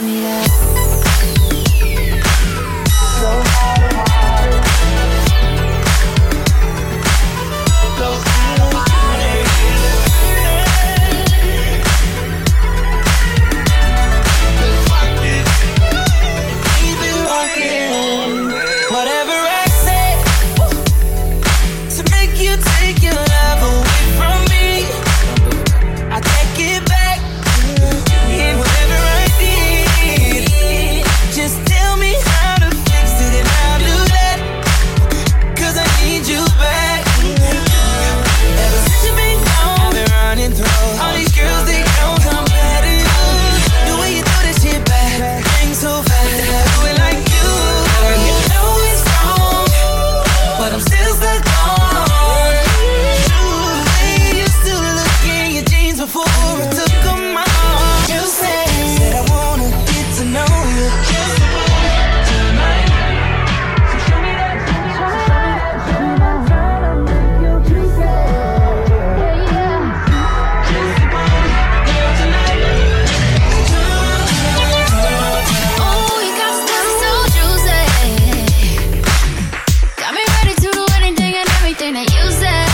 give me that. Whatever I say to make you take your love away from me, I take it back. And whatever I did, just tell me how to fix it and I'll do that, 'cause I need you back. Ever since you've been gone, I've been running through all these girls, they don't come back. The way you throw that shit back, things so fast, I do it like you. You know it's wrong, but I'm still stuck on you. The way you used to look in your jeans before I took them off. You said I wanna get to know you. Oh, you got stuff so juicy. Got me ready to do anything and everything that you say.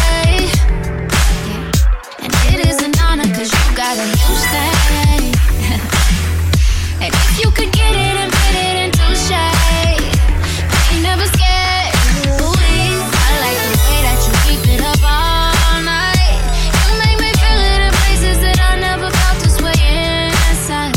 And it is an honor, 'cause you got a huge thing. And if you could get it and fit it in two shades, I ain't never scared. Please, I like the way that you keep it up all night. You make me feel it in places that I never felt this way inside.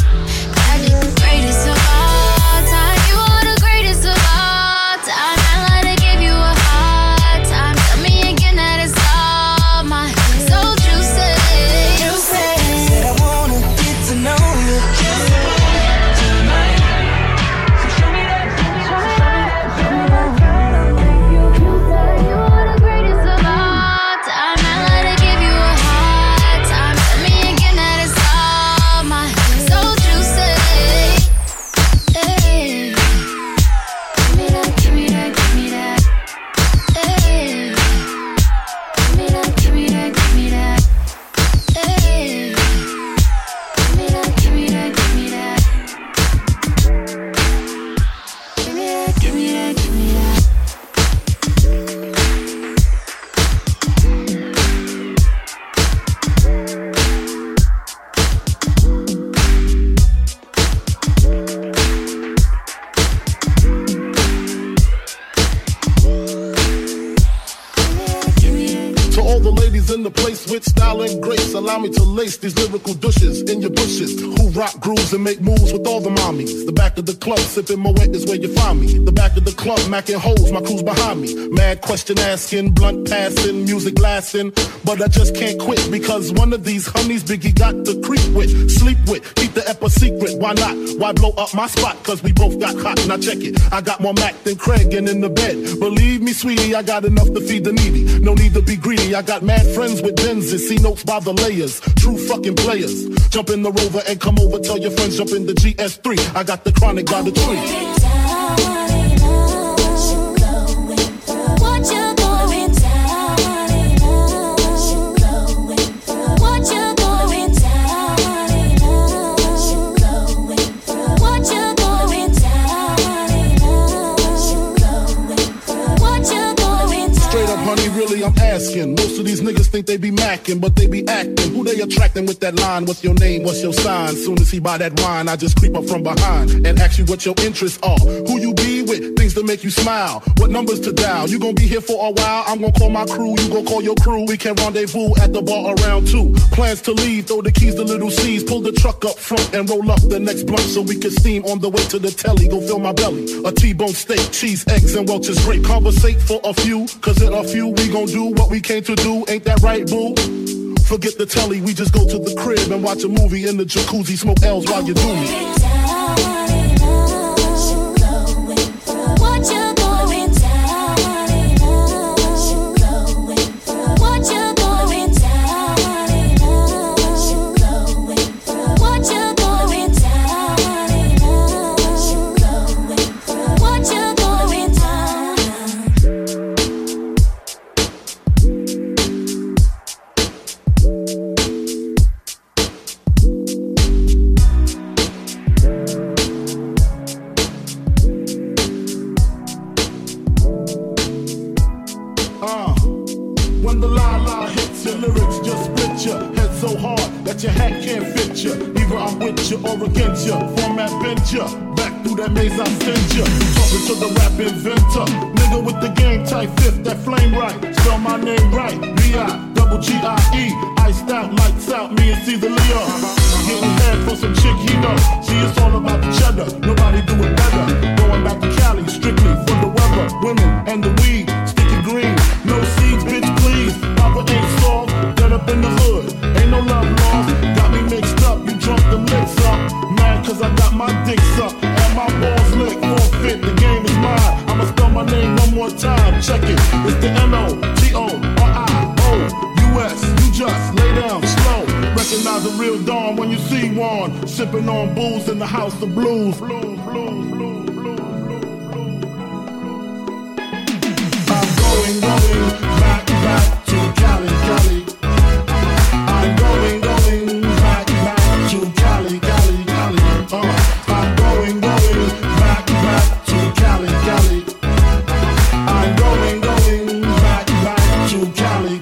God, you're the greatest of all time. You are the greatest of all time. I like to give you a hard time. Tell me again that it's all mine. So juicy. You said I wanna get to know you. You are the greatest of all time. I like to give you a hard time. Tell me again that it's all mine. So juicy. Hey. Give me that, give me that, give me that. Hey. Give me that, give me that, give me that. Hey. Give me that, give me that, give me that. Give me that, give me that, give me that. To all the ladies in the place with style and grace, allow me to lace these lyrical douches in your bushes, who rock grooves and make moves with all the mommies. The back of the club, sipping Moet is where you find me. The back of the club, macking hoes, my crew's behind me. Mad question asking, blunt passing, music lasting, but I just can't quit, because one of these honeys Biggie got to creep with, sleep with, keep the ep a secret. Why not? Why blow up my spot? 'Cause we both got hot. Now check it, I got more Mac than Craig and in the bed. Believe me, sweetie, I got enough to feed the needy. No need to be greedy. I got mad friends with Benzes, see notes by the layers, true fucking players. Jump in the Rover and come over, tell your friends, jump in the GS3. I got the chronic by the tree. Straight up, honey, really, I'm asking. Most of these niggas think they be macking, but they be acting. Who they attracting with that line? What's your name? What's your sign? Soon as he buy that wine, I just creep up from behind and ask you what your interests are, who you be with, things to make you smile, what numbers to dial. You gon' be here for a while, I'm gon' call my crew, you gon' call your crew. We can rendezvous at the bar around 2. Plans to leave, throw the keys to little C's, pull the truck up front and roll up the next blunt so we can steam on the way to the telly. Go fill my belly, a T-bone steak, cheese, eggs, and Welch's grape. Conversate for a few, 'cause in a few, we gon' do what we came to do. Ain't that right, boo? Forget the telly, we just go to the crib and watch a movie in the jacuzzi, smoke L's while you do it. When the la-la hits your lyrics just split your head so hard that your hat can't fit you. Either I'm with you or against you. Format bent you. Back through that maze I sent you. Talking to the rap inventor. Nigga with the game type fifth that flame right. Spell my name right. B-I-double-G-I-E. Iced out, lights out, me and Cesar Leo. Getting head for some chick he know. See, it's all about the cheddar. Nobody do it better. Going back to Cali, strictly for the weather. Women and the weed, sticky green. No seeds, bitch, please. Papa ain't soft, dead up in the hood. Ain't no love lost. Got me mixed up, you drunk the licks up. Mad cause I got my dicks up. And my balls lick, forfeit, the game is mine. I'ma spell my name one more time, check it. It's the N-O-T-O-R-I-O-U-S. You just lay down slow. Recognize a real dawn when you see one. Sipping on booze in the house of blues. Blues, blues, blues. I'm going back to Cali. I'm going back to Cali. I'm going back to Cali. I'm going back to Cali.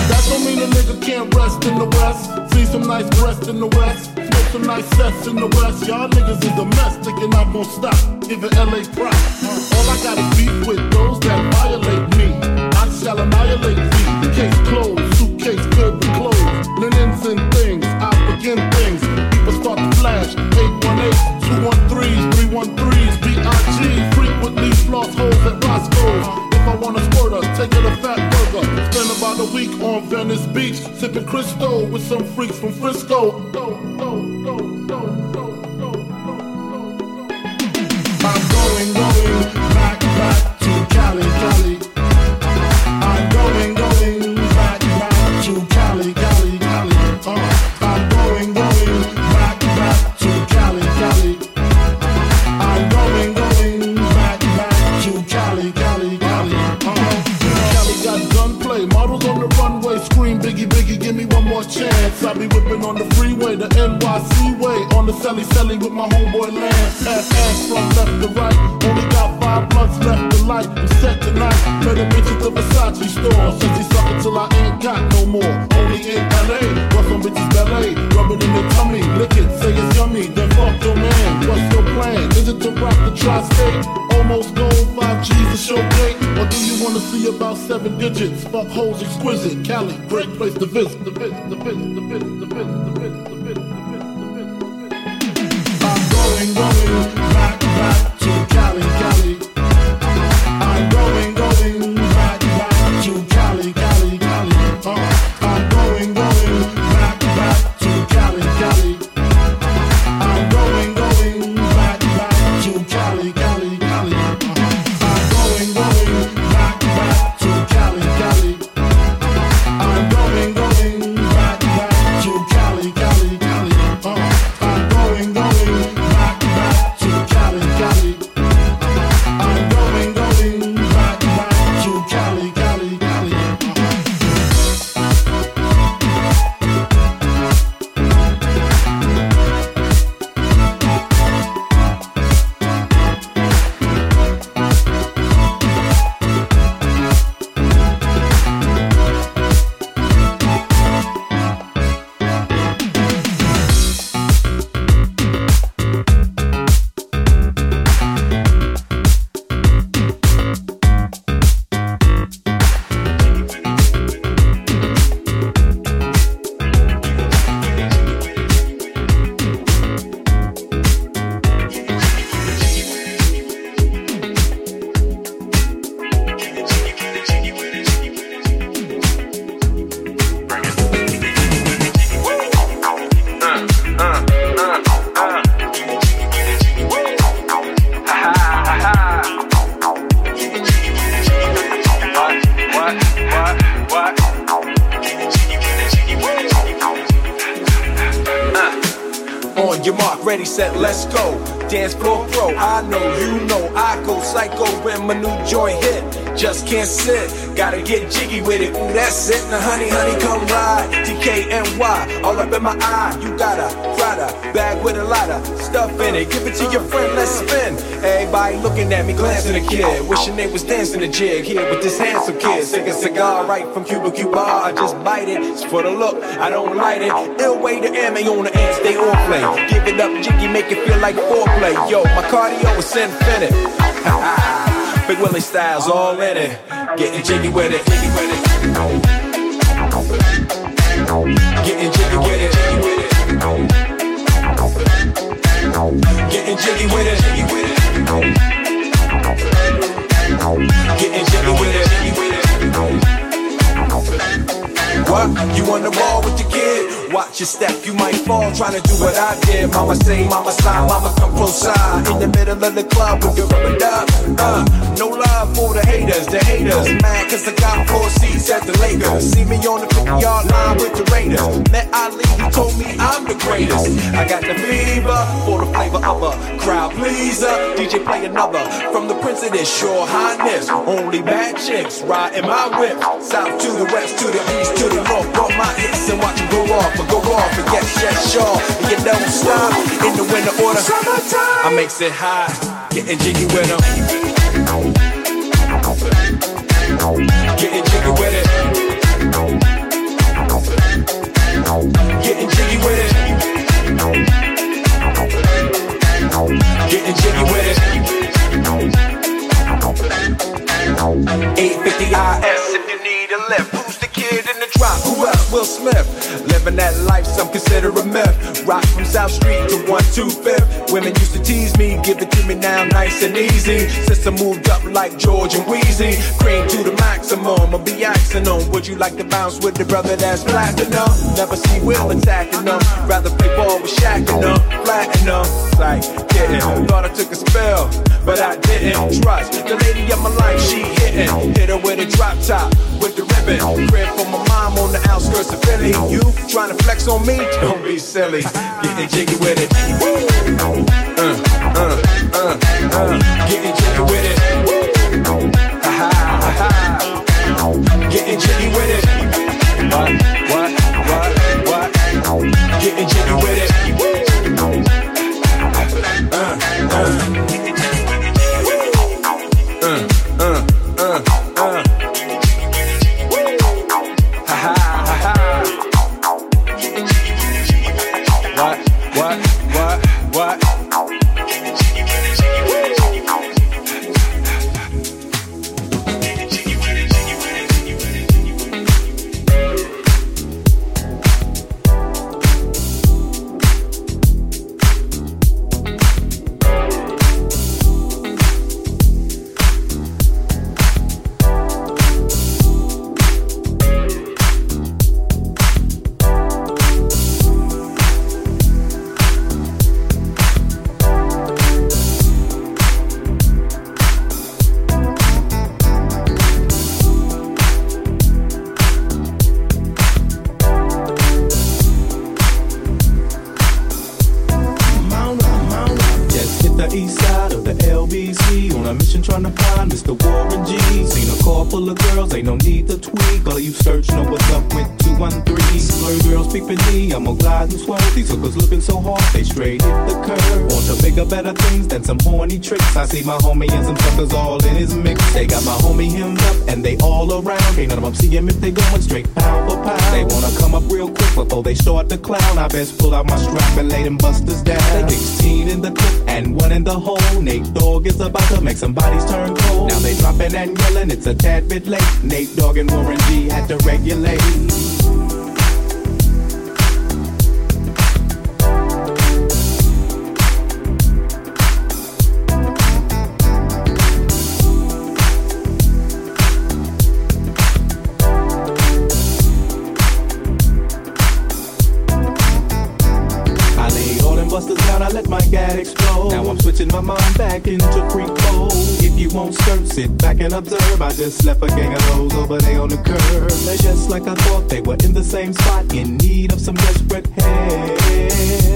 That don't mean a nigga can't rest in the West. See some nice breasts in the West. Smoke some nice sets in the West. Y'all niggas is domestic and I'm gon' stop. Even L.A. props. I gotta beef with those that violate me. I shall annihilate thee. Case closed, suitcase filled with clothes, linens and things. I begin things. People start to flash. 818s, 213s, 313s, B.I.G. Frequently floss holes at Roscoe's. If I wanna squirt her, take her to Fat Burger. Spend about a week on Venice Beach, sipping Crisco with some freaks from Frisco. I'm going back to Cali. I'm going back to Cali. I'm going back to Cali. I'm going back to Cali. Cali got gunplay, models on the runway, scream Biggie, give me one more chance. I be whipping on the freeway, the NYC way, on the Selly with my homeboy Lance. Ass from left to right, only got 5 months left to life. I'm set tonight, met a bitch at the Versace store. Says he suckin' till I ain't got no more. Only in LA, what's on bitches ballet? Rub it in the tummy, lick it, say it's yummy. Then fuck your man, what's your plan? Is it to rock the tri-state? Almost gold, 5G's to show date? Or do you wanna see about 7 digits? Fuck hoes exquisite, Cali, great place to visit. I'm going back to Cali. I'm going back to Cali. I'm going back to Cali. I'm going back to Cali. I'm going back to Cali. I'm going back to Cali. I'm going back to Cali. I'm going back to Cali. dance floor pro. I know, you know, I go psycho when my new joint hit. Just can't sit, gotta get jiggy with it. Ooh, that's it. Now, honey, honey, come ride. DKNY, all up in my eye. You got a Prada bag with a lot of stuff in it. Give it to your friend, let's spin. Everybody looking at me, glancing a kid. Wishing they was dancing a jig here with this handsome kid. Sick a cigar right from Cuba Cuba. I just bite it. It's for the look, I don't light it. Ill way to ammo on the end, stay on play. Give it up, jiggy, make it feel like foreplay. Yo, my cardio is infinite. Big Willie Styles all in it. Getting jiggy with it. Jiggy with it. Getting jiggy with it. Jiggy with it. Getting jiggy with it. Jiggy with it. Getting jiggy with it. Jiggy with it. What? You on the wall with the kid? Watch your step, you might fall trying to do what I did. Mama say, mama sign, mama come close side. In the middle of the club with your rubber dub. No love for the haters mad cause I got 4 seats at the Lakers. See me on the 50-yard line with the Raiders. Met Ali, he told me I'm the greatest. I got the fever for the flavor of a crowd pleaser. DJ play another from the Prince of this Sure Highness. Only bad chicks riding my whip. South to the west, to the east, to the north. Bump my hips and watch them go off, and yes, yes, y'all. And you don't stop in the winter order. Summertime. I makes it high, getting jiggy with them. Getting jiggy with it. Getting jiggy with it. Getting jiggy with it. 850 IS if you need a lift. In the drop, who else? Will Smith. Living that life, some consider a myth. Rock from South Street to 125th. Women used to tease me, give it to me now, nice and easy. Since I moved up like George and Weezy, cream to the maximum, I'll be axing them. Would you like to bounce with the brother that's platinum? Never see Will attacking them. Rather play ball with Shaq and them, flatten them. Like, kidding. Thought I took a spell, but I didn't. Trust the lady of my life, she hitting. Hit her with a drop top, with the ribbon. Crib for my mom on the outskirts of Philly. You trying to flex on me? Don't be silly. Getting jiggy with it. Getting jiggy with it. Ha ha ha. Getting jiggy with it. What? Getting jiggy with it. Tricks. I see my homie and some suckers all in his mix. They got my homie hemmed up and they all around. Can't none of them see him if they going straight pound for pound. They wanna come up real quick before they start to clown. I best pull out my strap and lay them busters down. They 16 in the clip and one in the hole. Nate Dogg is about to make some bodies turn cold. Now they dropping and yelling, it's a tad bit late. Nate Dogg and Warren G had to regulate. Explode. soul. Now I'm switching my mind back into freak mode. If you won't skirt, sit back and observe. I just left a gang of hoes over there on the curb. They're just like I thought, they were in the same spot, in need of some desperate help.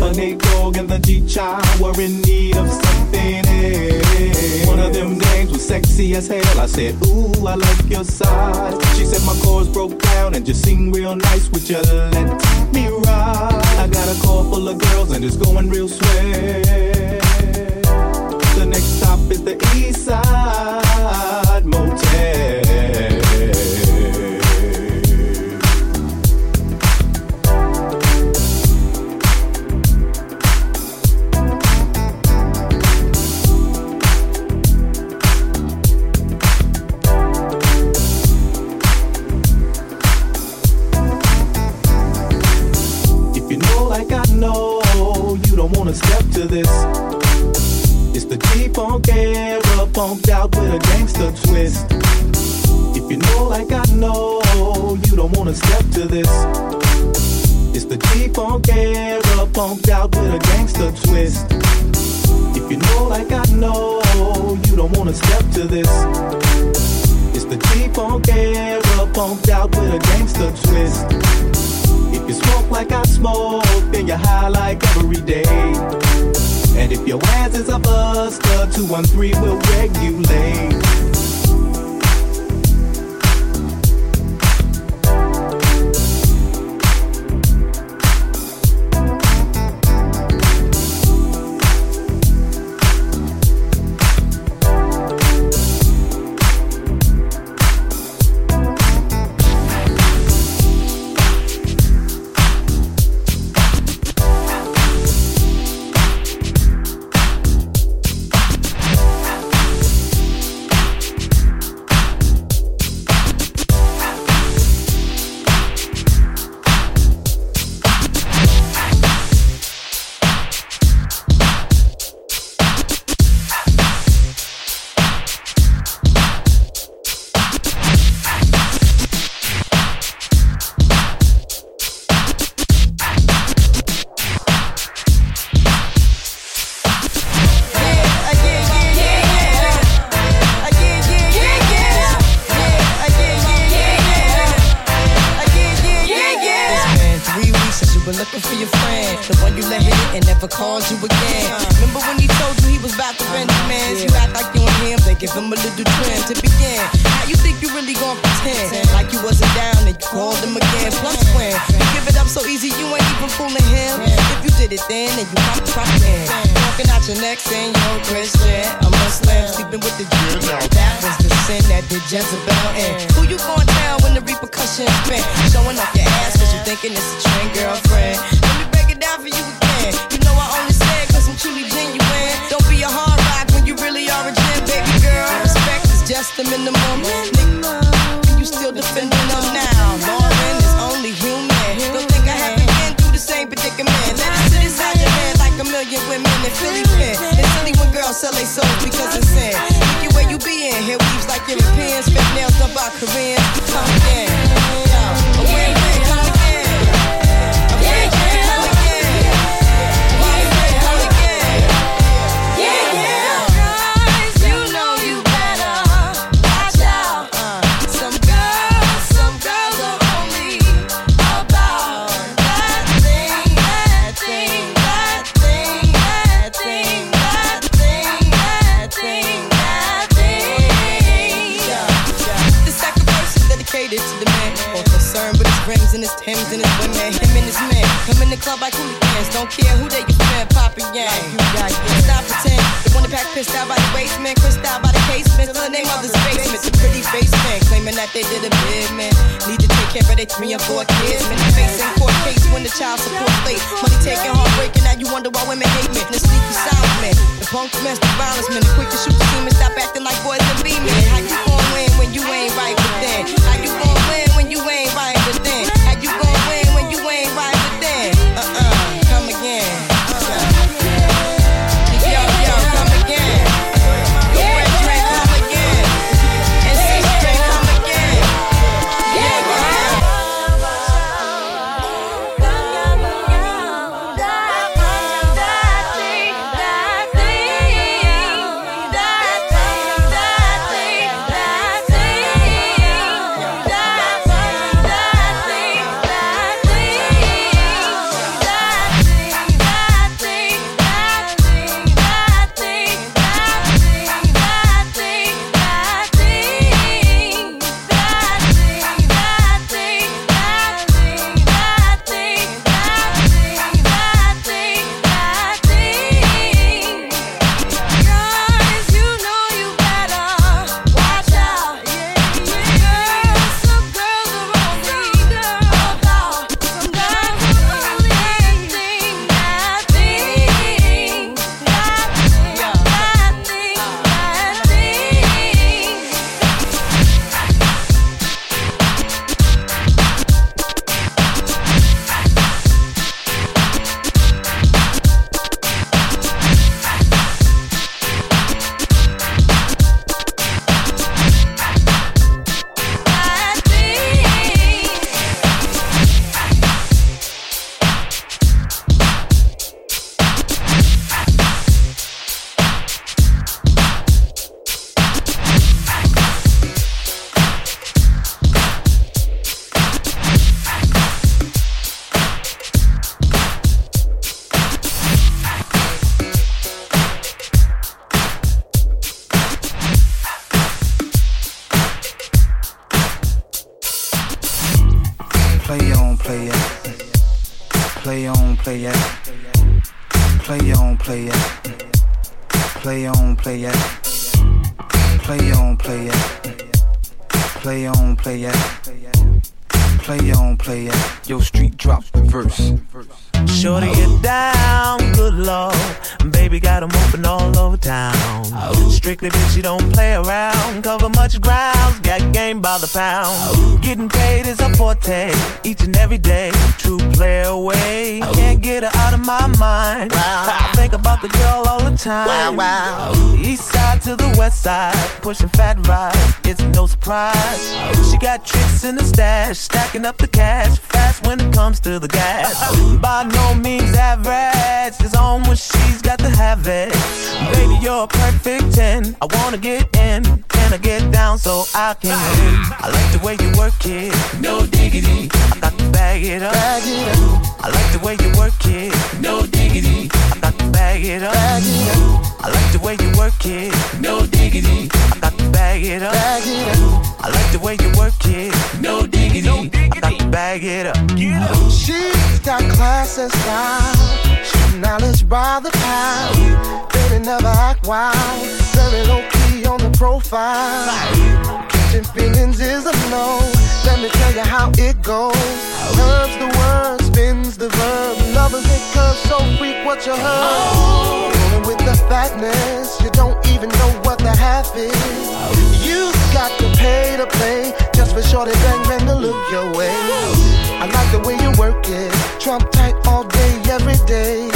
A Nate Dogg and the G-Child were in need of something else. One of them names was sexy as hell. I said, ooh, I like your size. She said my chords broke down and just sing real nice. Would you let me ride? I got a car full of girls and it's going real swell. The next stop is the Eastside Motel. If you know like I know, you don't wanna step to this. It's the T-Funk era, bumped out with a gangster twist. If you know like I know, you don't wanna step to this. It's the T-Funk era, bumped out with a gangster twist. If you know like I know, you don't wanna step to this. It's the T-Funk era, bumped out with a gangster twist. If you smoke like I smoke, then you're high like every day. And if your ass is a buster, 213 will regulate. Play on, play out. Play on, play out. Play on, play out. Play on, play out. Play on, play out. Play on, play out. Play on, play out. Yo, street drop verse. Shorty it down, good lord. Baby got them open all over town. Strictly bitch, you don't play around. Cover much ground, got game by the pound. Getting paid is a forte, each and every day. True player away, can't get her out of my mind. I think about the girl all the time. East side to the west side, pushing fat rides, it's no surprise. She got tricks in the stash, stacking up the cash, fast when it comes to the gas. By no means average, it's on when she's got to have it. Baby, you're a perfect 10. I wanna get in, can I get down so I can win? I like the way you work it, no diggity. I got to bag it up. I like the way you work it, no diggity. I got to bag it up. I like the way you work it, no diggity. I got to bag it up. I like the way you work it, no diggity. I got to bag it up. She's got class and style. She's knowledge by the pound. Baby never act wild. Very low key on the profile. Catching feelings is a no. Let me tell you how it goes. Loves the word, spins the verb. Lovers it curves so freak what you heard. Rolling with the fatness, you don't even know what the half is. You got to pay to play just for shorty bang bang to look your way. I like the way you work it, trump tight all day, every day.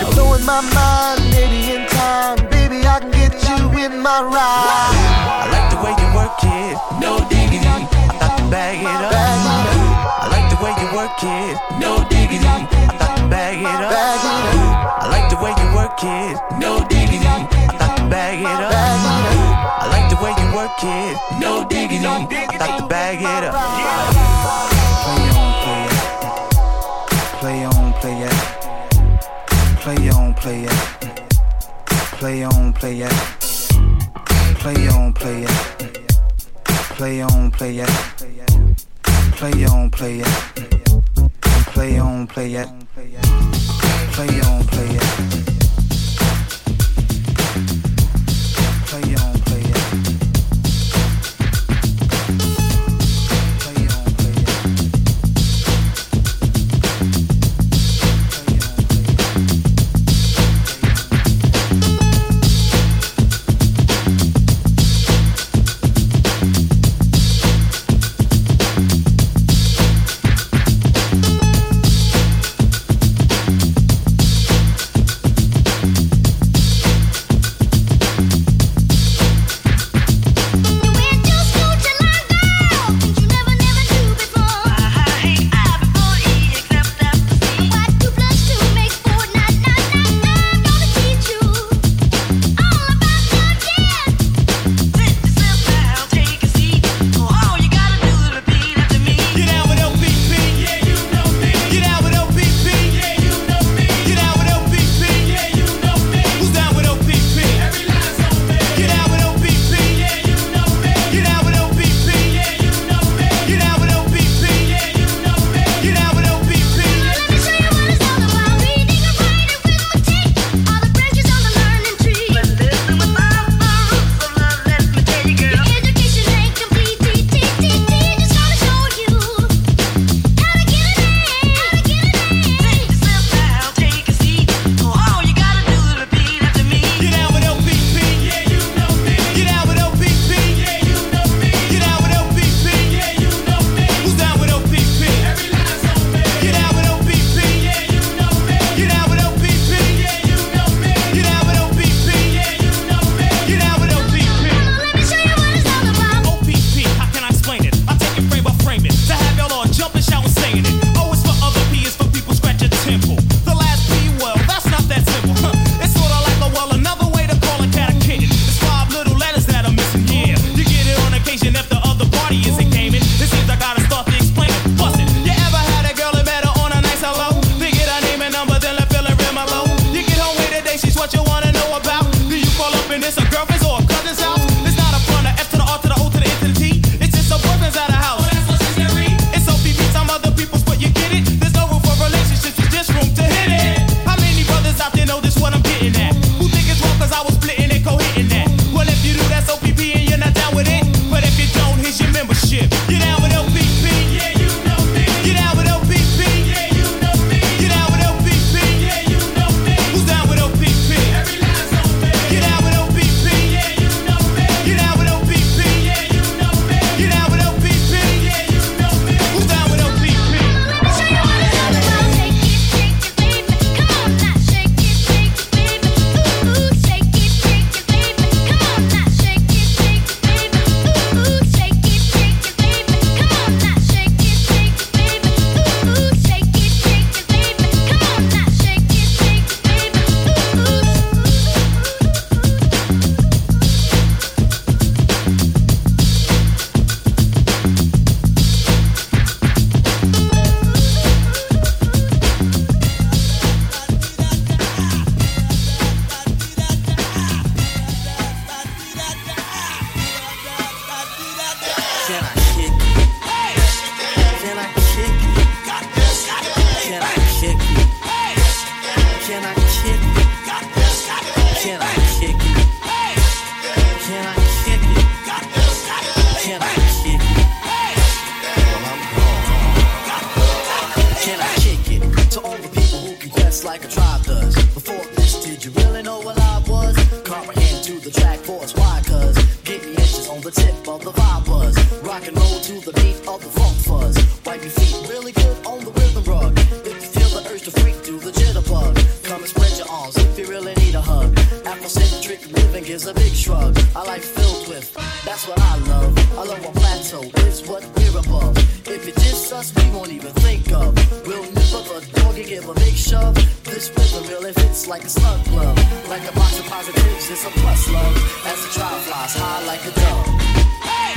You're blowing my mind, maybe in time, baby I can get you in my ride. I like the way you work it, no diggity. I got to bag it up. I like the way you work it, no diggity. I got to bag it up. I like the way you work it, no diggity. I got to bag it up. I like the way you work it, no diggity. I got to bag it up. Play on, play out. Play on, play out. Play on, play out. Play on, play out. Play on, play out. Play on, play out. Play on, play out. Play on, play out. Play on. us, we won't even think of. We'll nip up a dog and give a big shove. This rhythm really fits like a slug glove. Like a box of positives, it's a plus love. As the trial flies high like a dove. Hey!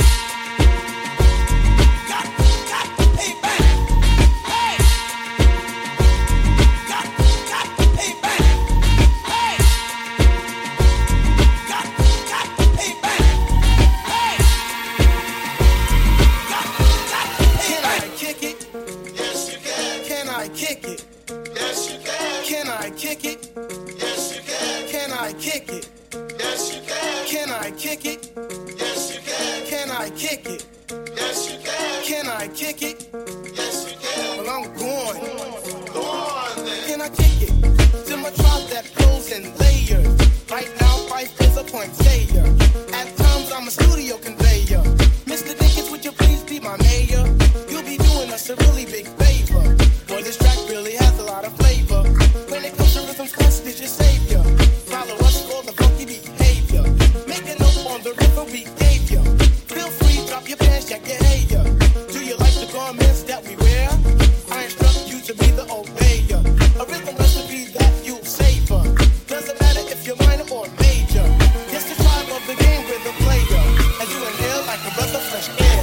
Got, hey, back! Hey! Got, hey, back! Hey! Got, hey, back! Hey! Got, hey, back! Can I kick it? Yes, you can. Can I kick it? Yes, you can. Can I kick it? Yes, you can. Can I kick it? Yes, you can. Can I kick it? Yes, you can. Can I kick it? Yes, you can. Can I kick it? Yes, you can. Well, I'm going. Go on, then. Can I kick it? To my tribe that goes in layers. Right now, Fife is a poinsettia. At times, I'm a studio conveyor. Mr. Dickens, would you please be my mayor? You'll be doing us a really big favor. Boy, this track really has a lot of flavor. When it comes to rhythm, Quest is your savior. Follow us for the funky behavior. Make a note on the river we gave you. Feel free, drop your pants, jack your hair. Do you like the garments that we wear? I instruct you to be the obeyer. A rhythm recipe that you savor. Doesn't matter if you're minor or major. It's the tribe of the game with the player. And you inhale like a breath of fresh air.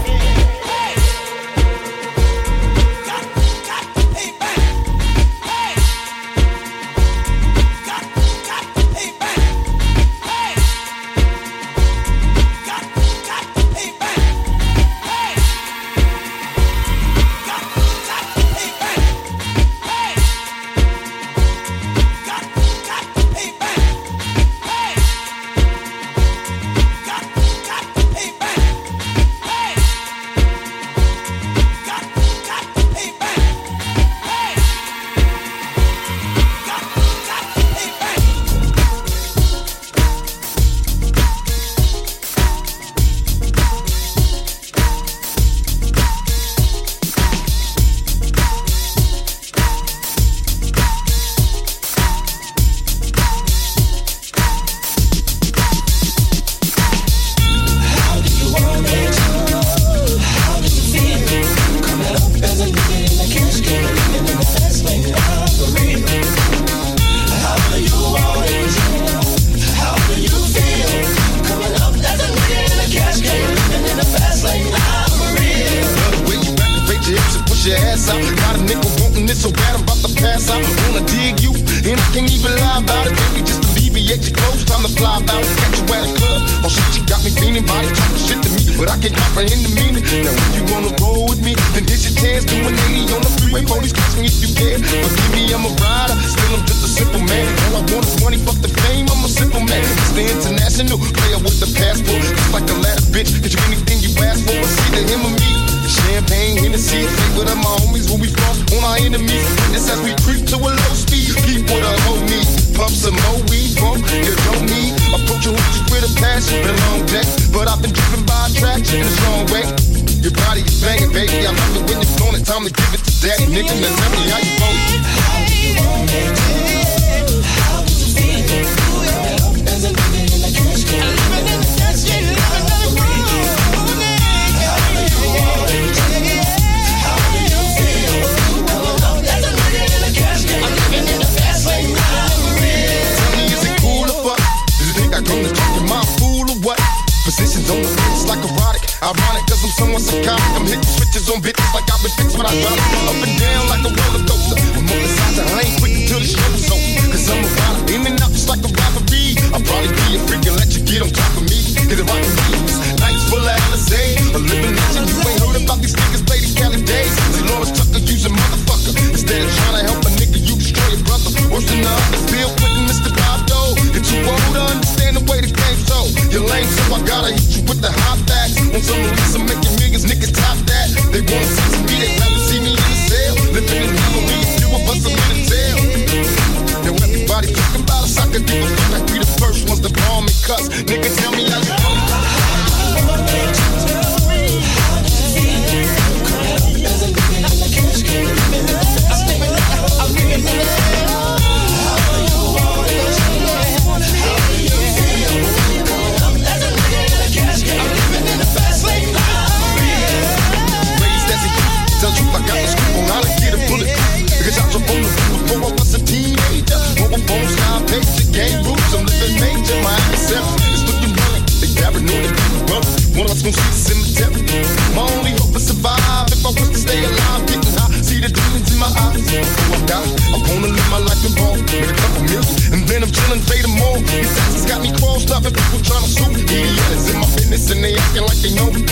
and they acting like they know me.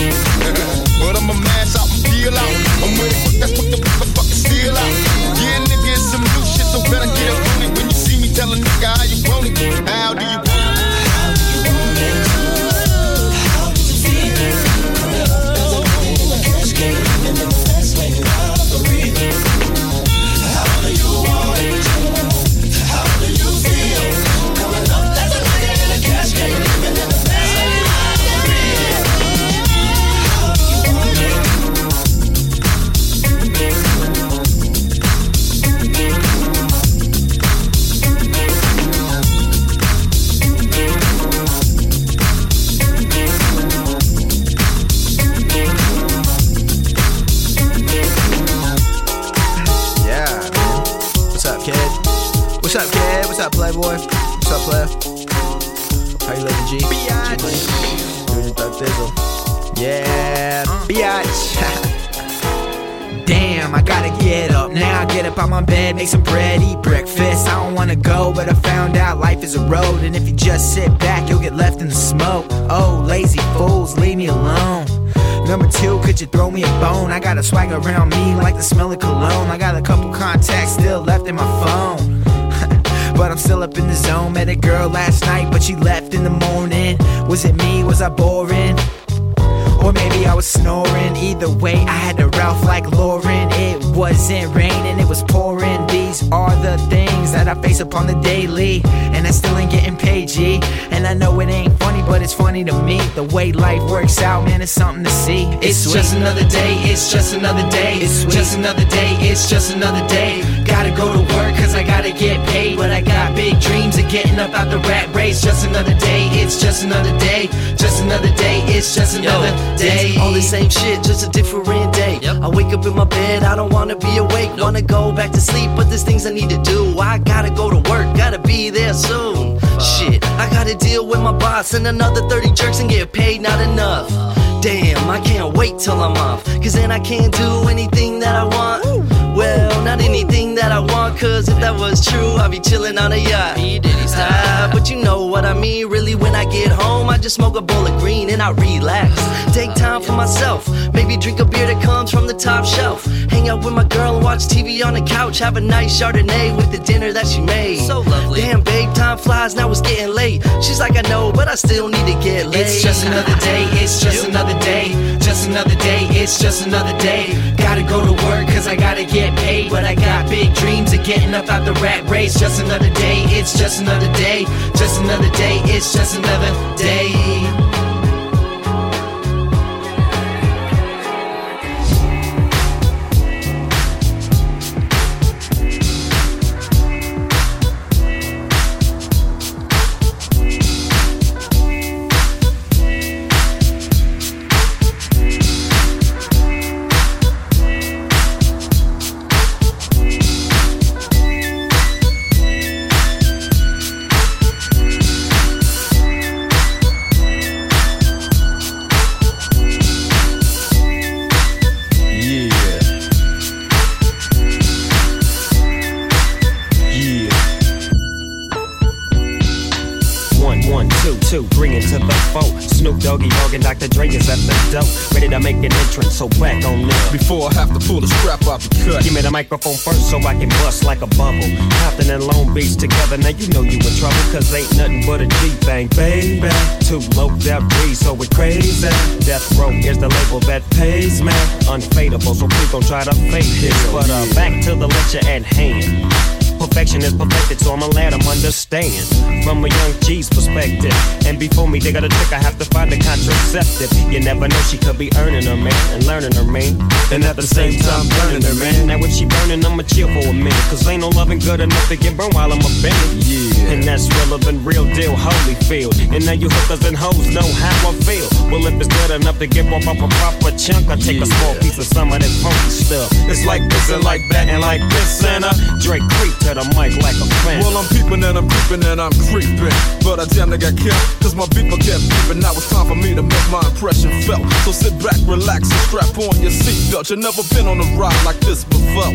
But I'm a mass out and deal out. I'm with it, that's what the motherfuckers steal out. Yeah, nigga, it's some new shit, so better get up on it. When you see me, tell a nigga how you want it. How do you want it? Playboy, what's up, player? How you living, G? Biatch. Yeah, biatch. Damn, I gotta get up. Now I get up out my bed, make some bread, eat breakfast. I don't wanna go, but I found out life is a road. And if you just sit back, you'll get left in the smoke. Oh, lazy fools, leave me alone. Number two, could you throw me a bone? I got a swag around me like the smell of cologne. I got a couple contacts still left in my phone. But I'm still up in the zone. Met a girl last night, but she left in the morning. Was it me? Was I boring? Or maybe I was snoring. Either way, I had to Ralph like Lauren. It wasn't raining, it was pouring. These are the things that I face upon the daily. And I still ain't getting paid, G. And I know it ain't funny, but it's funny to me. The way life works out, man, it's something to see. It's just another day, it's just another day. It's just another day, it's just another day. Gotta go to work, cause I gotta get paid. But I got big dreams of getting up out the rat race. Just another day, it's just another day. Just another day, it's just another day. It's all the same shit, just a different day. Yep. I wake up in my bed, I don't wanna be awake. Nope. Wanna go back to sleep, but there's things I need to do. I gotta go to work, gotta be there soon. Shit, I gotta deal with my boss and another 30 jerks and get paid not enough. Damn, I can't wait till I'm off, cause then I can't do anything that I want. Ooh. Well, not anything that I want, cause if that was true, I'd be chilling on a yacht. But you know what I mean, really when I get home, I just smoke a bowl of green and I relax. Take time for myself, maybe drink a beer that comes from the top shelf. Hang out with my girl and watch TV on the couch, have a nice Chardonnay with the dinner that she made. So lovely. Damn babe, time flies, now it's getting late. She's like I know, but I still need to get laid. It's just another day, it's just another day. Just another day, it's just another day. Gotta go to work cause I gotta get paid. But I got big dreams of getting up out the rat race. Just another day, it's just another day. Just another day, it's just another day. Dre is at the door, ready to make an entrance, so back on up. Before I have to pull the strap out the cut, give me the microphone first so I can bust like a bubble. Compton and Long Beach together, now you know you in trouble, cause ain't nothing but a G-Bang, baby. Too low, that breeze, so we crazy. Death Row is the label that pays, man. Unfadable, so please don't try to fake this. But back to the lecture at hand. Perfection is perfected, so I'ma let them understand from a young G's perspective. And before me, they got a trick, I have to find a contraceptive. You never know, she could be earning her man and learning her man, and at the same time burning her man. Now if she burning, I'ma chill for a minute, cause ain't no loving good enough to get burned while I'm a bandit. Yeah. And that's relevant, real deal, Holyfield. And now you hookers and hoes know how I feel. Well, if it's good enough to give off a proper chunk, I take a small piece of some of that funky stuff. It's like this and like that and like this and a Drake creep to at a mic like a fan. Well, I'm peeping and I'm creeping and I'm creeping, but I damn near got killed, cause my beeper kept beeping. Now it's time for me to make my impression felt. So sit back, relax, and strap on your seatbelt. You've never been on a ride like this before.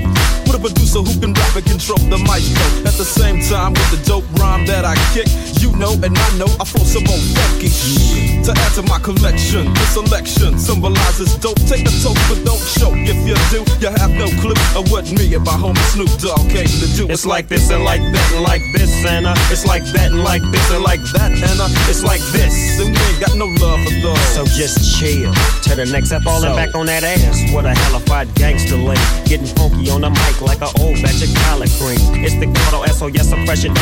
With a producer who can rap and control the mic, at the same time with the dope rhyme that I kick. You know and I know I throw some old funky shit to add to my collection. This selection symbolizes dope. Take a toast but don't choke. If you do, you have no clue of what me and my homie Snoop Dogg came to do. It's like this and like that and like this and it's like that and like this and like that and it's like this, and we ain't got no love for those. So just chill to the next step, falling back on that ass. What a hellified gangster link, getting funky on the mic like an old batch of collard cream. It's the Gordo SOS, I'm fresh and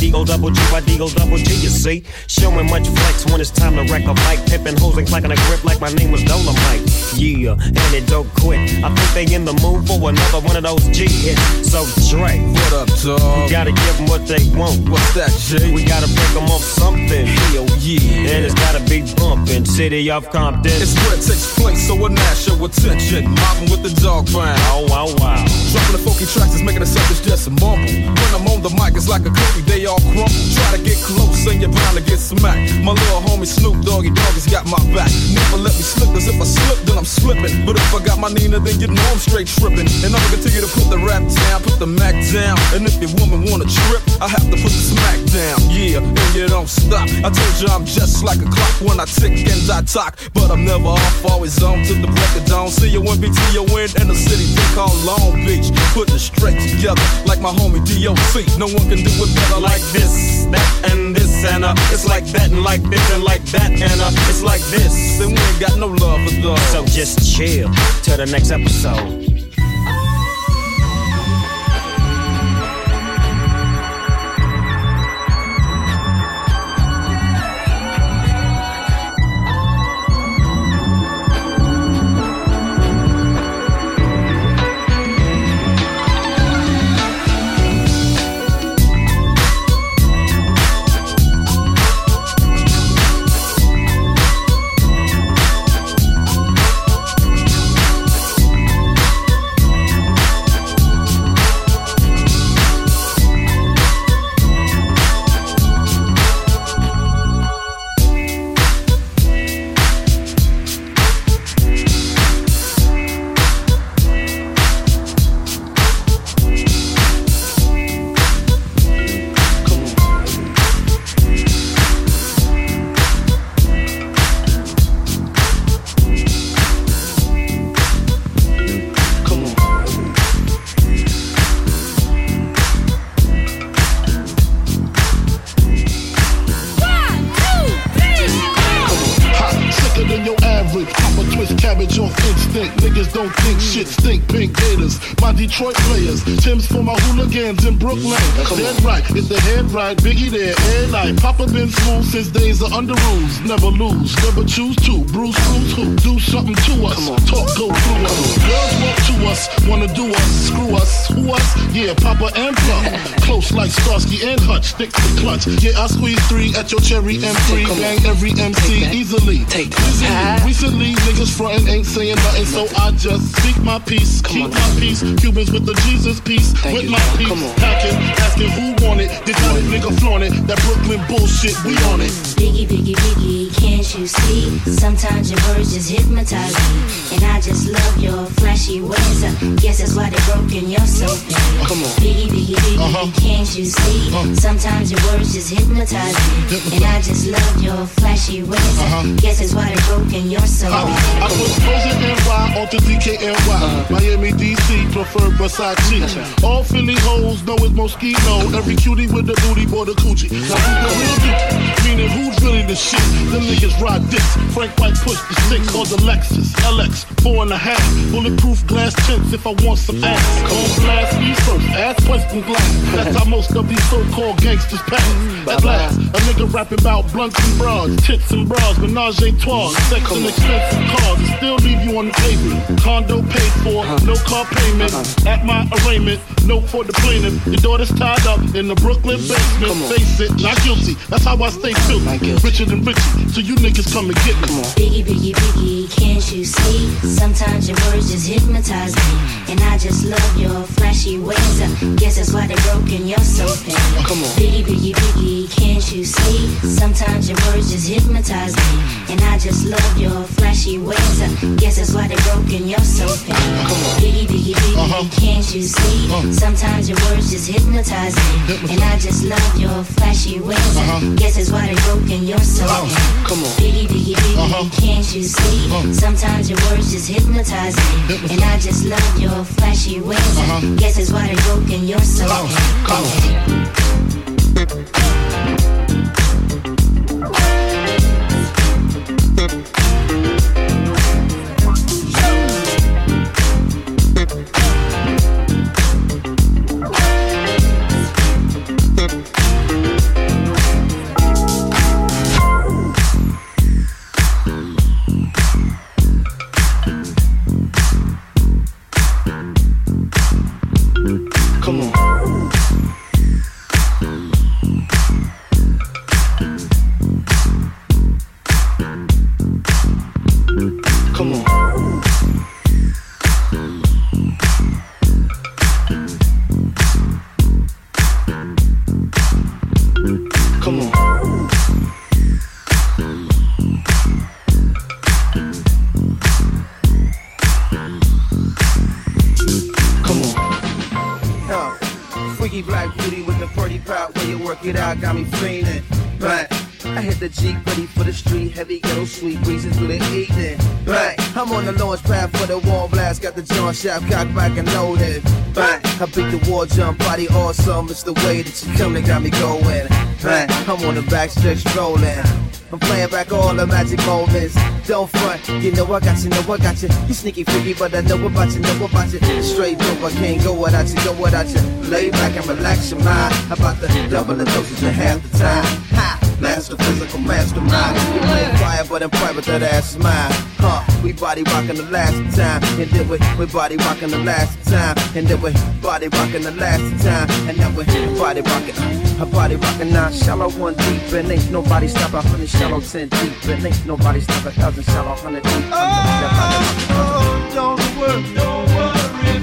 D.O. double G, I D.O. double G, you see. Showing much flex when it's time to wreck a bike, pippin' hoes and clacking a grip like my name was Dolomite. Yeah, and it don't quit. I think they in the mood for another one of those G hits. So Dre, what up, dog? We gotta give them what they want. What's that, G? We gotta break them off something. Hell yeah. And it's gotta be bumpin'. City of Compton. It's where it takes place, so we'll gnash your attention. Moppin' with the dog pound. Oh, wow, wow. Dropping the funky tracks is making the suckers just mumble. When I'm on the mic, it's like a cookie, they all crumble. Try to get close and you're bound to get smacked. My little homie Snoop Doggy Dogg has got my back. Never let me slip, cause if I slip, then I'm slipping. But if I got my Nina, then you know I'm straight tripping. And I'ma continue to put the rap down, put the Mac down. And if your woman wanna trip, I have to put the smack down. Yeah, and you don't stop. I told you I'm just like a clock when I tick and I talk. But I'm never off, always on to the break of dawn. See you when BTON in the city they call Long Beach. Putting it straight together like my homie D.O. No one can do it better like this, that, and this, and it's like that, and like this, and like that, and it's like this, and we ain't got no love for those. So just chill till the next episode. Detroit players, Tim's for my hooligans in Brooklyn. Dead right, it's the head right, Biggie there, and I. Papa been smooth since days of under rules. Never lose, never choose to. Bruce Cruz who do something to us. Talk go through us. Girls walk to us, wanna do us, screw us, who us? Yeah, Papa and Plum. Close like Starsky and Hutch, stick to clutch. Yeah, I squeeze three at your cherry M3. Bang every MC easily. Take that. Recently, niggas frontin' ain't saying nothing, so I just seek my peace, keep my peace. Cubans with the Jesus piece, with my piece, packing, asking who want it. They got it, nigga flaunt it. That Brooklyn bullshit, we on it. Biggie, Biggie, Biggie, can't you see? Sometimes your words just hypnotize me, and I just love your flashy ways. I guess that's why they broke in your soul. Come on, Biggie, Biggie, Biggie, can't you see? Sometimes your words just hypnotize me, and I just love your flashy ways. I guess that's why they broke in your soul. I put George and Weezy onto DKNY, Miami, DC. Prefer Versace. All Philly hoes know it's Moschino. Every cutie with the booty or the coochie. Now who's the real dude? Meaning who's really the shit? Them niggas ride dicks. Frank White pushed the stick on the Lexus LX 4.5. Bulletproof glass tints if I want some ass. Cold glass research, ass question glass. That's how most of these so-called gangsters pass. At last, a nigga rapping about blunts and bras, tits and bras, menage a trois, sex and expensive cars. Still leave you on the pavement. Condo paid for, no car payment. At my arraignment, note for the plaintiff, your daughter's tied up in the Brooklyn basement. Face it, not guilty, that's how I stay too. Richer than Richie, so you niggas come and get me. Biggie, biggie, biggie, can't you see? Sometimes your words just hypnotize me, and I just love your flashy ways. I guess that's why they broke and you're so pale. Biggie, biggie, biggie, can't you see? Sometimes your words just hypnotize me, and I just love your flashy ways. I guess that's why they broke and you're so pale. Biggie, biggie, biggie, can't you see? Sometimes your words just hypnotize me, and I just love your flashy ways. Guess that's why they broke and you're so pale. Biggie, biggie, biggie, can't you see? Sometimes your words just hypnotize me, and I just love your flashy ways. Guess that's why they broke and you're so pale. Got me fiending, but I hit the Jeep ready for the street, heavy ghetto sweet breezes through the evening. But I'm on the launch pad for the wall blast, got the John Shaft cocked back and loaded. But I beat the war jump body awesome, it's the way that you come that got me going. But I'm on the back stretch rolling, I'm playing back all the magic moments. Don't front, you know I got you, know I got you. You sneaky freaky, but I know about you, know about you. Straight dope, I can't go without you, go without you. Lay back and relax your mind. About the double the dosage and half the time. Ha! Master physical mastermind. You play quiet, but in private that ass is mine. Huh? We body rockin' the last time, and then we body rockin' the last time, and then we body rockin' the last time, and then we body rockin'. Her body rockin' now, shallow one deep, and ain't nobody stop a 100 shallow 10 deep, and ain't nobody stop a 1,000 shallow 100 deep. Oh, don't worry,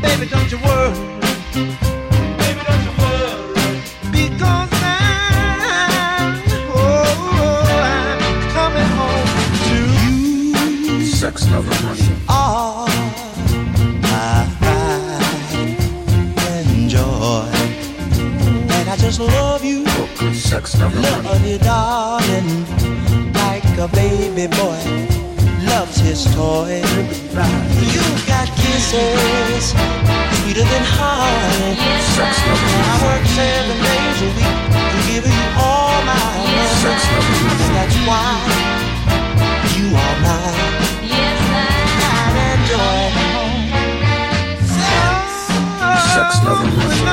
baby. Baby, don't you worry. Baby, don't you worry. Because I'm, I'm coming home to you. Sex, love, and money. Oh, I just love you, oh, sex, love you, darling, like a baby boy loves his toy. You got kisses sweeter than honey. Sex, love, I work 7 days a week to give you all my love. Sex, love, and that's why you are mine. Yes, I enjoy sex, love, and honey.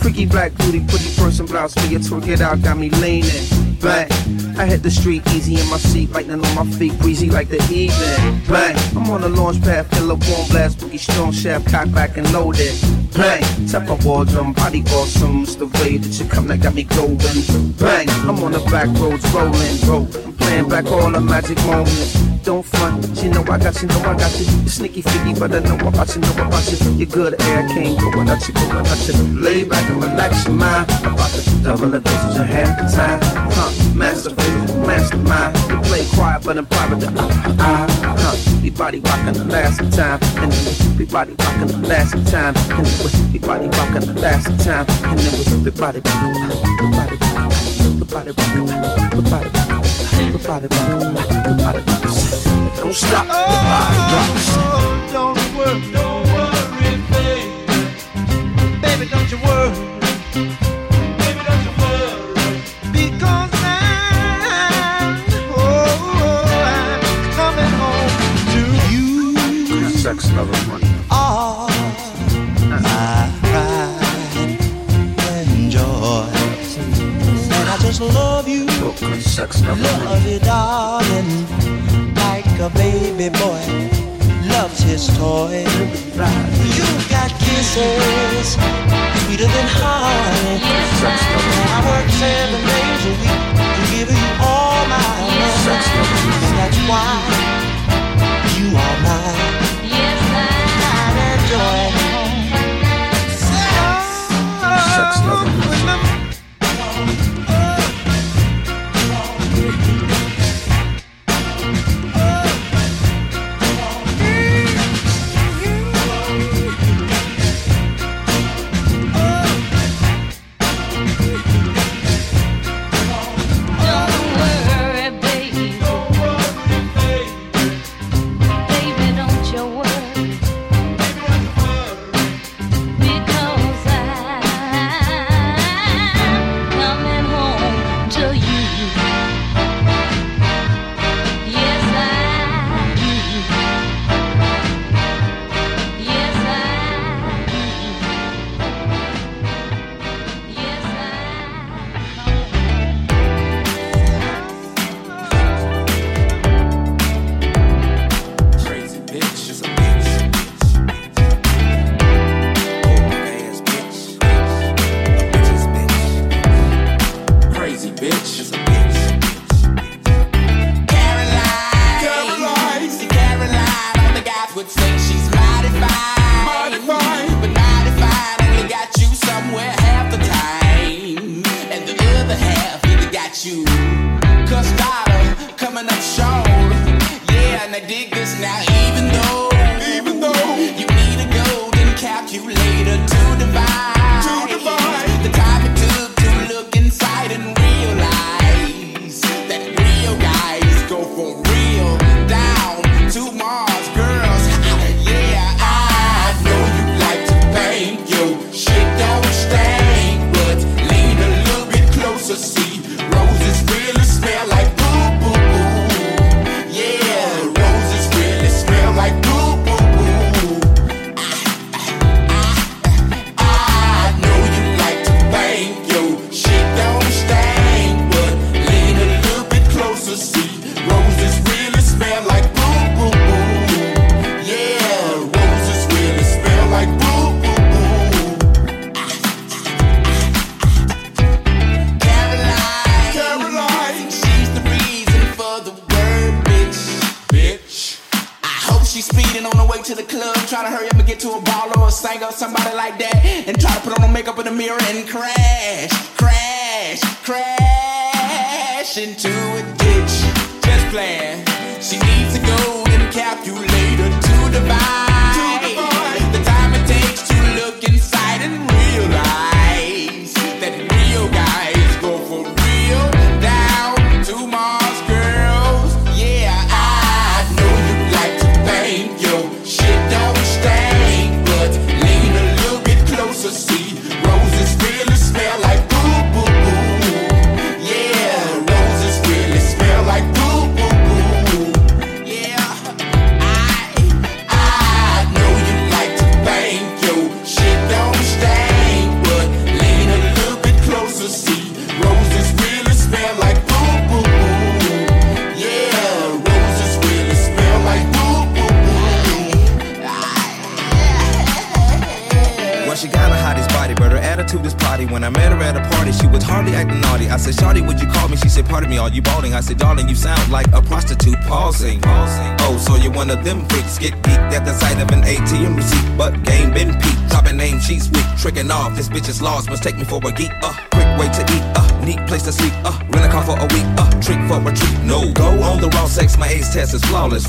Freaky black booty, put the person blouse for your twerk it out, got me leaning. But I hit the street easy in my seat, lightning on my feet, breezy like the evening. But I'm on the launch pad, fill up warm blast, boogie strong shaft, cock back and loaded. Bang, tap my wall drum, body awesome, it's the way that you come that got me going. Bang, I'm on the back roads rolling, I'm playing back all the magic moments. Don't front, you know I got you, know I got you. You sneaky freaky, but I know about you, know about you. You're good air, can't go without you, go without you. Lay back and relax your mind. I'm about to double the dosage and half the time. Huh, master physical mastermind. You play quiet, but in private, we body rockin' the last time, and then we body rockin' the last time, and then we body rockin' the last time, and then we body rockin' the body rockin' the body rockin'. Don't stop. Oh, don't worry, baby. Baby, don't you worry. Baby, don't you worry. Because I'm, I'm coming home to you. Good sex, love, and money. All my pride and joy. And I just love you. Good sex, love you, darling, like a baby boy loves his his toy. You got kisses sweeter than honey. I work 7 days a week to give you all my love. And that's why you are mine. Pride and joy. Sex lover.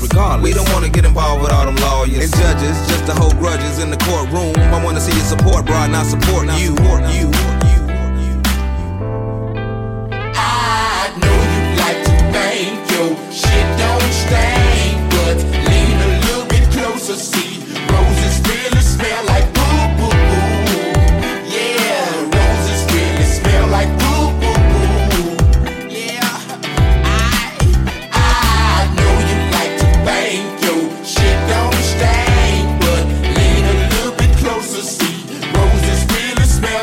Regardless, we don't want to get involved with all them lawyers and judges, just to hold grudges in the courtroom. I want to see you support, bro, not support you. I know you like to bang, yo, shit don't stain, but lean a little bit closer, see, roses really smell like boo-boo. Yeah, roses really smell like boo-boo. Smell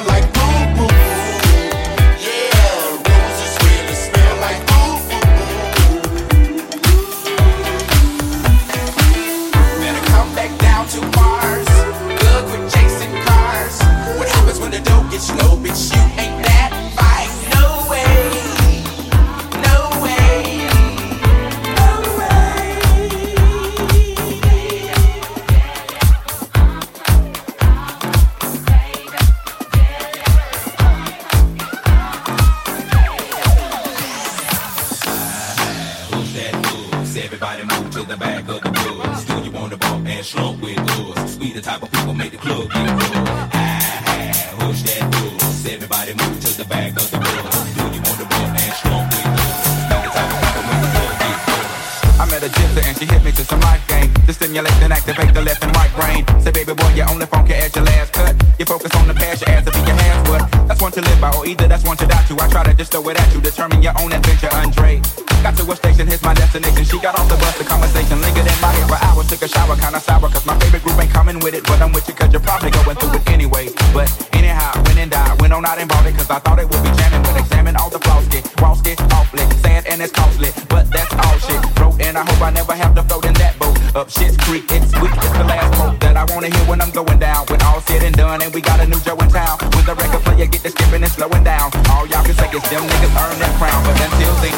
slump with us. We the type of people make the club get rough. Ah, hush that bus. Everybody move to the back of the bus. Do you want to run and slump with us? We the type of people make the club get rough. I met a gypsy and she hit me to some life game to stimulate and activate the left and right brain. Say, baby boy, you're only funky as your last cut. You focus on the past, your ass will be your hands, but that's one to live by, or either that's one to die to. I try to just throw it at you, determine your own adventure, Andre. Got to a station, here's my destination. She got off the bus, the conversation lingered in my head for hours. Took a shower, kinda sour, cause my favorite group ain't coming with it. But I'm with you cause you're probably going through it anyway. But anyhow, went and died, went on out and bought it, cause I thought it would be jamming. But examine all the flaws, get lost, get awfully sad and it's costly, but that's all shit. Broke and I hope I never have to float in that boat. Up shit's creek, it's weak, it's the last hope that I wanna hear when I'm going down. When all said and done and we got a new Joe in town. With the record player, get the skipping and slowing down. All y'all can say is them niggas earn that crown, but until then.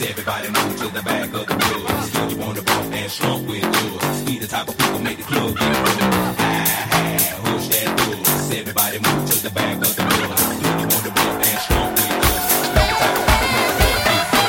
Everybody move to the back of the bus. Do you want to bump and slump with us? We the type of people make the club get rough. Ah, push that bus. Everybody move to the back of the bus. Do you want to bump and slump with us? We the type of people make the club get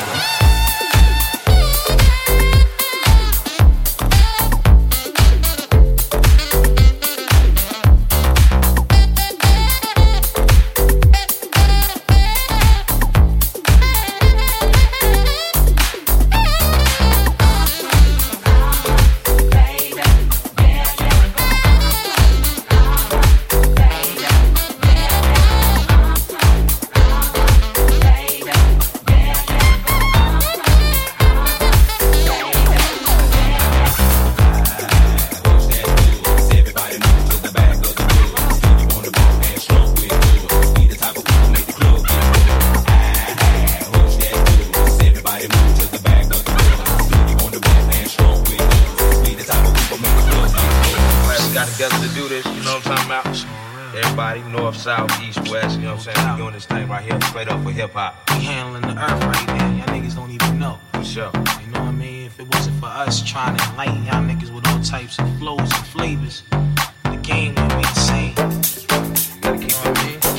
south, east, west, you know what I'm saying? We doing this thing right here, straight up for hip-hop. We handling the earth right there. Y'all niggas don't even know. For sure. You know what I mean? If it wasn't for us trying to enlighten y'all niggas with all types of flows and flavors, the game would be the same. You gotta keep it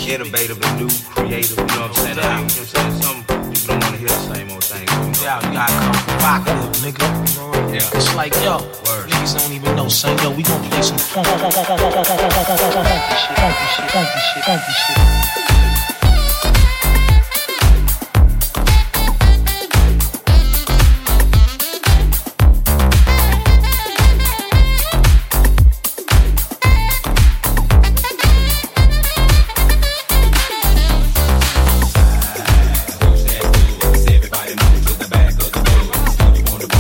innovative and new, creative, you know what I'm saying? You know what I'm saying? Some people don't want to hear the same old thing. Yeah, you gotta come provocative, nigga. Yeah. It's like, yo, niggas don't even know, son. Yo, we gon' play some funk. Funky shit. Move to the back of the bus. Do you want to bump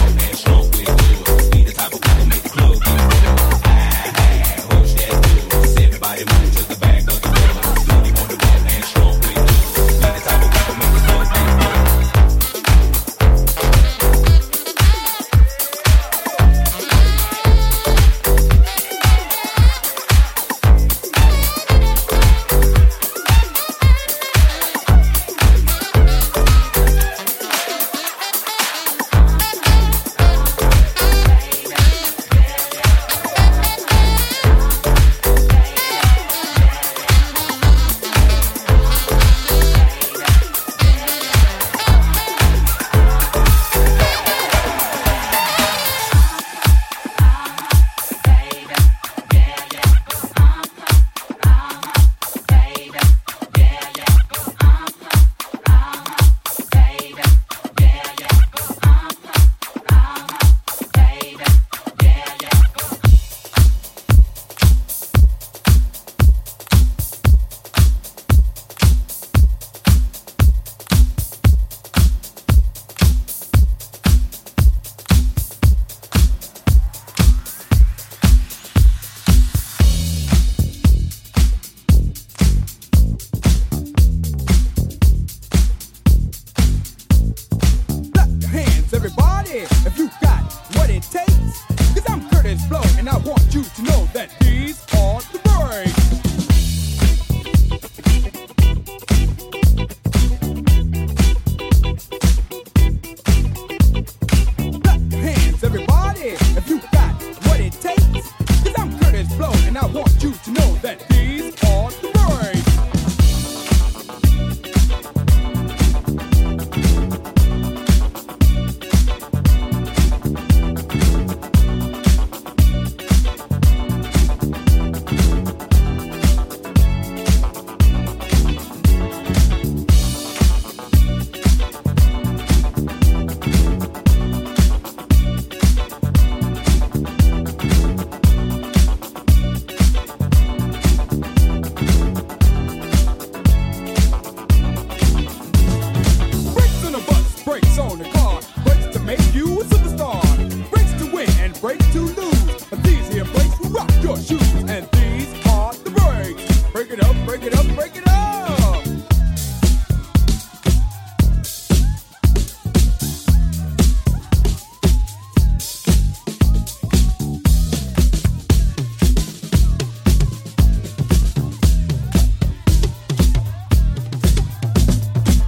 break to lose, but these here breaks will rock your shoes, and these are the breaks. Break it up, break it up, break it up.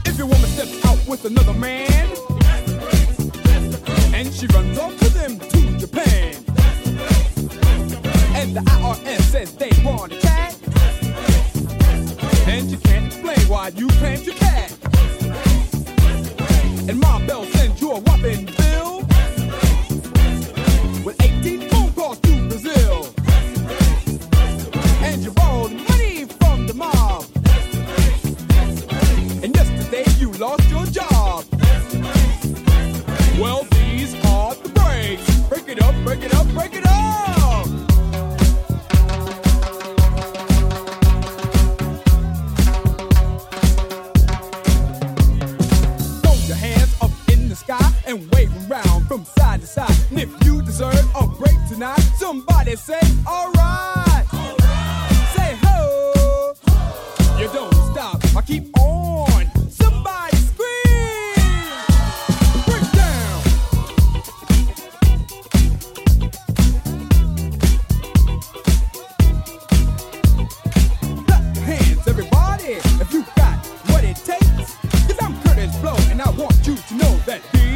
If your woman steps out with another man, that's the breaks, that's the breaks. And she runs off with him to Japan, that's the breaks, that's the breaks. And the IRS says they want to tag. And you can't explain why you claimed your cat. And my bell sends you a whopping bill with 18 phone calls to Brazil. And you borrowed money from the mob. And yesterday you lost your job. Well, these are the breaks. Break it up, break it up, break it up. And wave around from side to side. And if you deserve a break tonight, somebody say, all right. All right. Say, ho. Ho. You don't stop. I keep on. Somebody scream. Break down. Clap your hands, everybody, if you got what it takes. Because I'm Curtis Blow, and I want you to know that these are the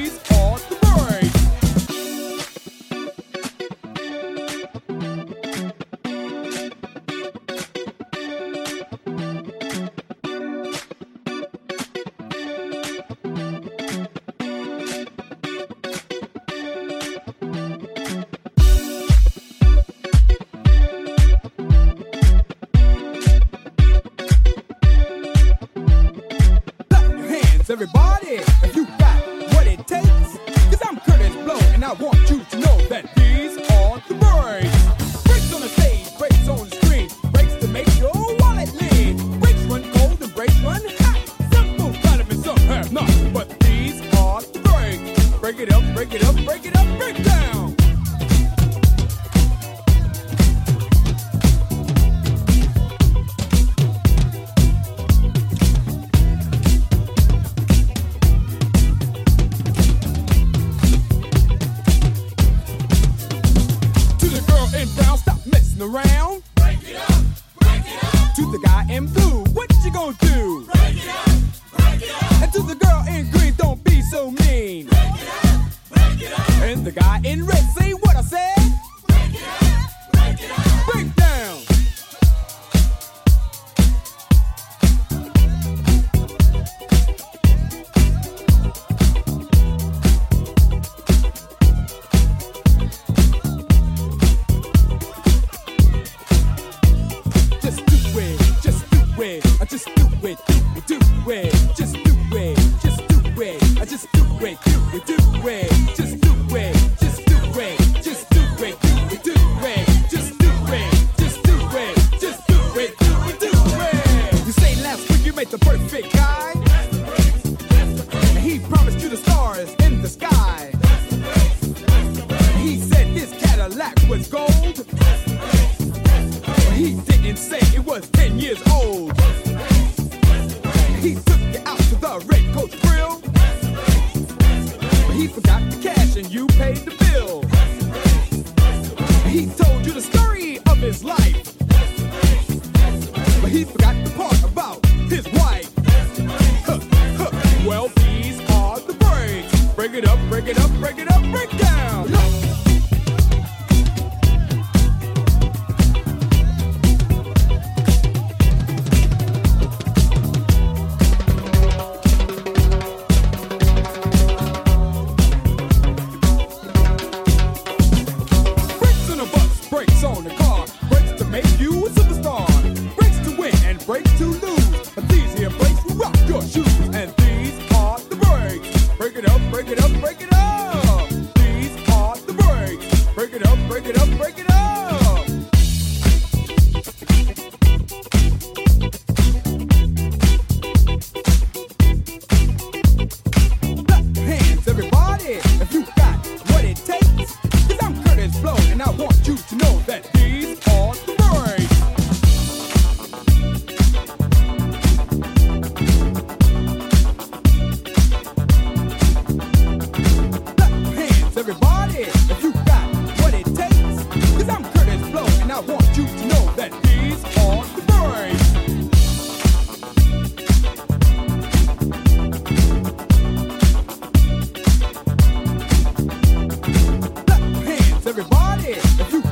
If you